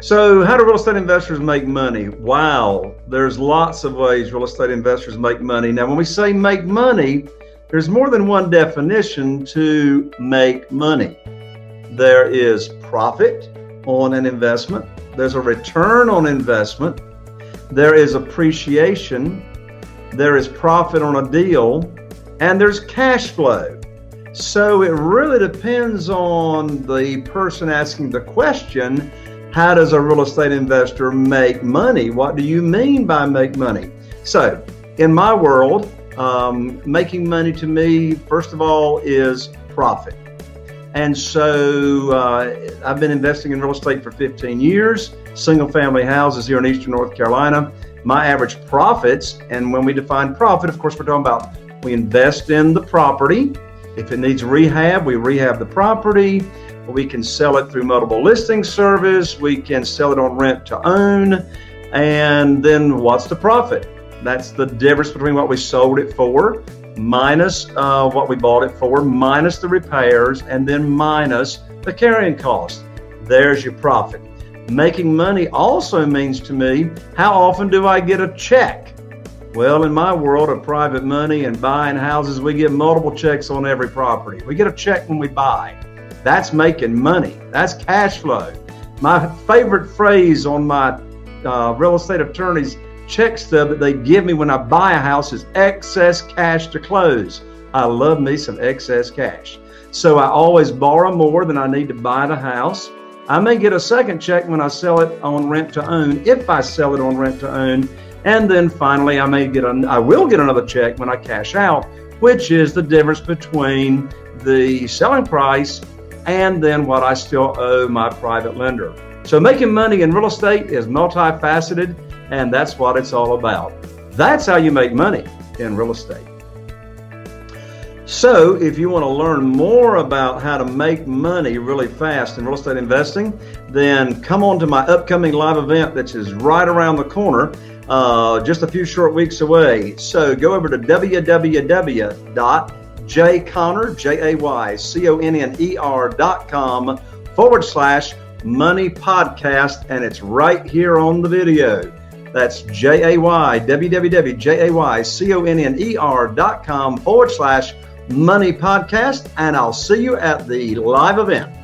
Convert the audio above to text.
So how do real estate investors make money? Wow, there's lots of ways real estate investors make money. Now, when we say make money, there's more than one definition to make money. There is profit on an investment. There's a return on investment. There is appreciation. There is profit on a deal. And there's cash flow. So it really depends on the person asking the question. How does a real estate investor make money? What do you mean by make money? So in my world, making money to me, first of all, is profit. And so I've been investing in real estate for 15 years, single family houses here in Eastern North Carolina. My average profits, and when we define profit, of course, we're talking about we invest in the property. If it needs rehab, we rehab the property. We can sell it through multiple listing service. We can sell it on rent to own. And then what's the profit? That's the difference between what we sold it for minus what we bought it for, minus the repairs, and then minus the carrying cost. There's your profit. Making money also means to me, how often do I get a check? Well, in my world of private money and buying houses, we get multiple checks on every property. We get a check when we buy. That's making money. That's cash flow. My favorite phrase on my real estate attorney's check stub that they give me when I buy a house is excess cash to close. I love me some excess cash. So I always borrow more than I need to buy the house. I may get a second check when I sell it on rent to own, if I sell it on rent to own. And then finally, I will get another check when I cash out, which is the difference between the selling price and then what I still owe my private lender. So making money in real estate is multifaceted, and that's what it's all about. That's how you make money in real estate. So if you want to learn more about how to make money really fast in real estate investing, then come on to my upcoming live event that is right around the corner, just a few short weeks away. So go over to www.jayconner.com JayConner.com/money podcast, and it's right here on the video. That's www.jayconner.com/money podcast, and I'll see you at the live event.